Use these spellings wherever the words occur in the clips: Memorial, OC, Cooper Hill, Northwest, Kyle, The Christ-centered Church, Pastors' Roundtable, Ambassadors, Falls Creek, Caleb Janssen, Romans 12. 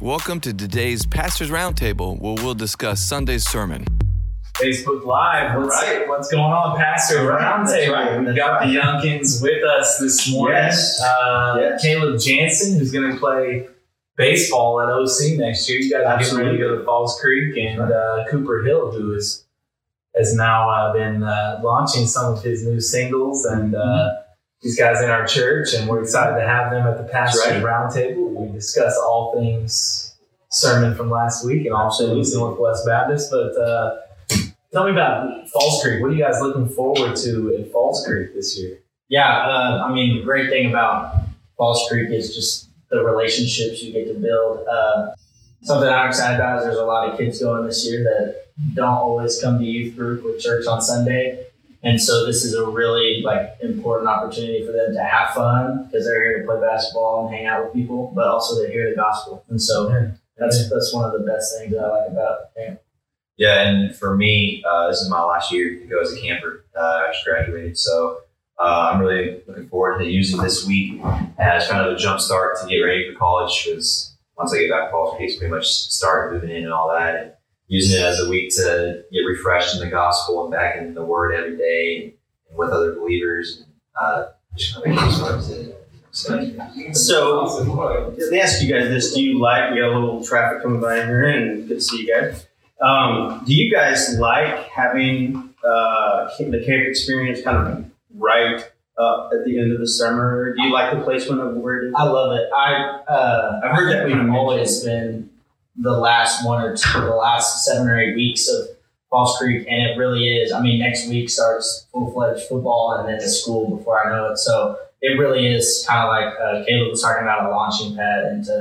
Welcome to today's Pastors' Roundtable, where we'll discuss Sunday's sermon. Facebook Live, what's going on, Pastors' Roundtable? Right. We've got the Youngkins with us this morning. Yes. Caleb Janssen, who's going to play baseball at OC next year. You guys are getting ready to go to Falls Creek, and Cooper Hill, who has now been launching some of his new singles, and these guys in our church, and we're excited to have them at the Pastors' Roundtable. We discuss all things sermon from last week and all things Northwest Baptist, but tell me about Falls Creek. What are you guys looking forward to at Falls Creek this year? Yeah, the great thing about Falls Creek is just the relationships you get to build. Something I'm excited about is there's a lot of kids going this year that don't always come to youth group or church on Sunday. And so this is a really important opportunity for them to have fun, because they're here to play basketball and hang out with people, but also they're here to gospel. And so that's one of the best things that I like about the camp. Yeah, and for me, this is my last year to go as a camper. I just graduated, so I'm really looking forward to using this week as kind of a jump start to get ready for college, because once I get back to college, I pretty much start moving in and all that, and using it as a week to get refreshed in the gospel and back in the Word every day and with other believers. Just kind of start to. So let me ask you guys this. Do you like, we got a little traffic coming by here, and good to see you guys. Do you guys like having the camp experience kind of right up at the end of the summer? Do you like the placement of where it is? I love it. I've heard that we've always been the last 7 or 8 weeks of Falls Creek, and it really is. Next week starts full-fledged football, and then it's school before I know it. So it really is kind of like Caleb was talking about, a launching pad into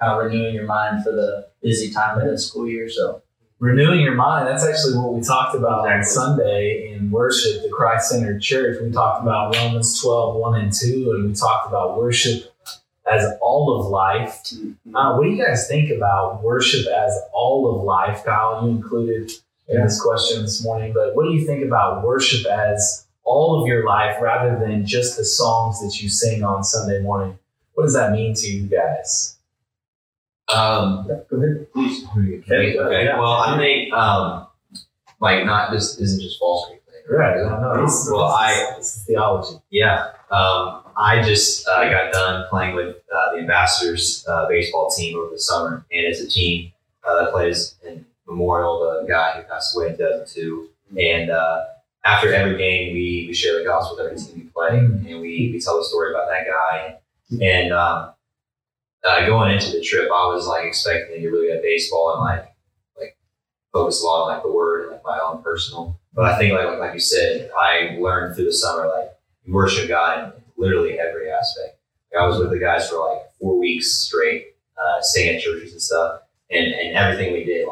kind of renewing your mind for the busy time of the school year. So renewing your mind, that's actually what we talked about on Sunday in worship, the Christ-centered church. We talked about Romans 12, 1 and 2, and we talked about worship as all of life. What do you guys think about worship as all of life? Kyle, you included in this question this morning, but what do you think about worship as all of your life rather than just the songs that you sing on Sunday morning? What does that mean to you guys? Go ahead, please. Okay. Well, I think this isn't just Falls Creek thing. Right. It's theology. Yeah. I just got done playing with the Ambassadors baseball team over the summer, and it's a team that plays in Memorial, the guy who passed away in 2002. And after every game, we share the gospel with every team we play, and we tell the story about that guy. And going into the trip, I was expecting to get really good at baseball and focus a lot on the Word and my own personal. But I think like you said, I learned through the summer worship God in literally every aspect. I was with the guys for 4 weeks straight, singing at churches and stuff, and everything we did,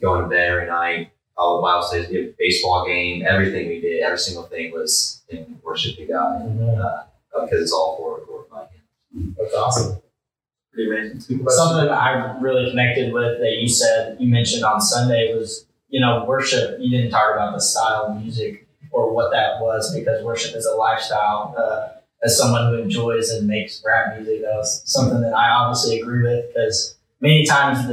going to bed every night, all the Bible says, we had a baseball game, everything we did, every single thing was in worshiping God, because it's all forward by Him. That's awesome. Pretty amazing. Something I really connected with that you mentioned on Sunday was, worship. You didn't talk about the style of music or what that was, because worship is a lifestyle. As someone who enjoys and makes rap music, that was something that I obviously agree with, because many times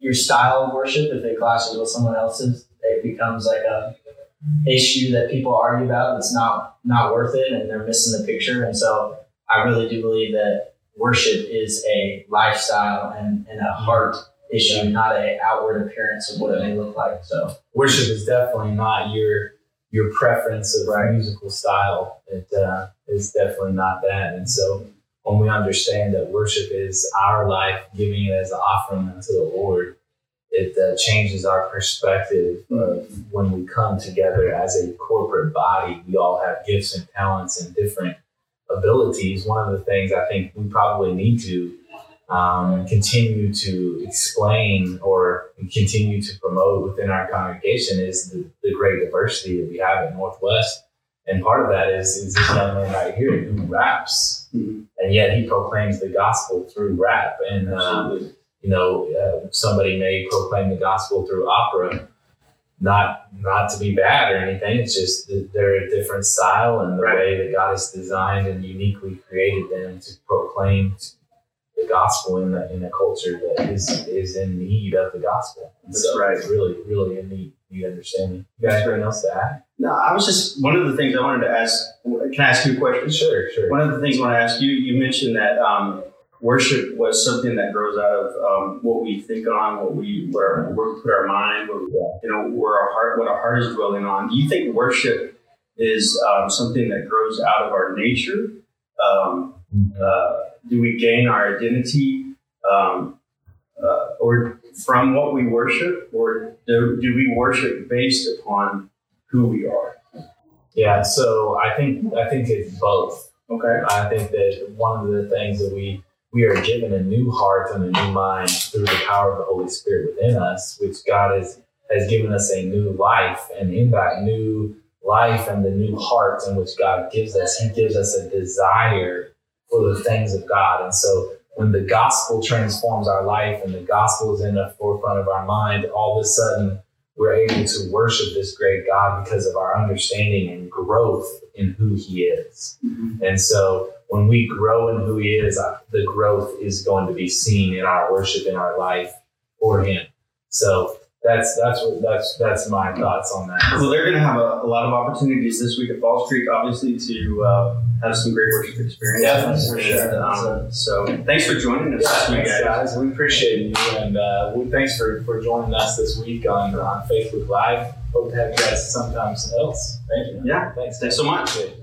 your style of worship, if it clashes with someone else's, it becomes a issue that people argue about. It's not worth it, and they're missing the picture. And so I really do believe that worship is a lifestyle and a heart issue, not an outward appearance of what it may look like. So worship is definitely not your preference of musical style. It is definitely not that. And so when we understand that worship is our life, giving it as an offering unto the Lord, it changes our perspective of when we come together as a corporate body. We all have gifts and talents and different abilities. One of the things I think we probably need to continue to explain or continue to promote within our congregation is the great diversity that we have at Northwest. And part of that is this young man right here who raps, and yet he proclaims the gospel through rap. And, somebody may proclaim the gospel through opera, not to be bad or anything. It's just that they're a different style and the way that God has designed and uniquely created them to proclaim the gospel in a culture that is in need of the gospel. That's so right. It's really, really in need. You understand me? You got anything else to add? No, I was just, one of the things I wanted to ask, can I ask you a question? Sure. One of the things I want to ask you, you mentioned that worship was something that grows out of what we think on, where we put our mind, where our heart, what our heart is dwelling on. Do you think worship is something that grows out of our nature? Do we gain our identity or from what we worship, or do we worship based upon who we are? Yeah, so I think it's both. Okay. I think that one of the things that we are given a new heart and a new mind through the power of the Holy Spirit within us, which God has given us a new life, and in that new life and the new hearts in which God gives us, He gives us a desire for the things of God. And so when the gospel transforms our life and the gospel is in the forefront of our mind, all of a sudden we're able to worship this great God because of our understanding and growth in who He is. Mm-hmm. And so when we grow in who He is, the growth is going to be seen in our worship, in our life for Him. So that's my thoughts on that. Well, they're going to have a lot of opportunities this week at Falls Creek, obviously, to have some great worship experience. Yeah, sure. So thanks for joining us this week, guys. We appreciate you, and thanks for joining us this week on Facebook Live. Hope to have you guys sometime else. Thank you. Yeah, thanks so much.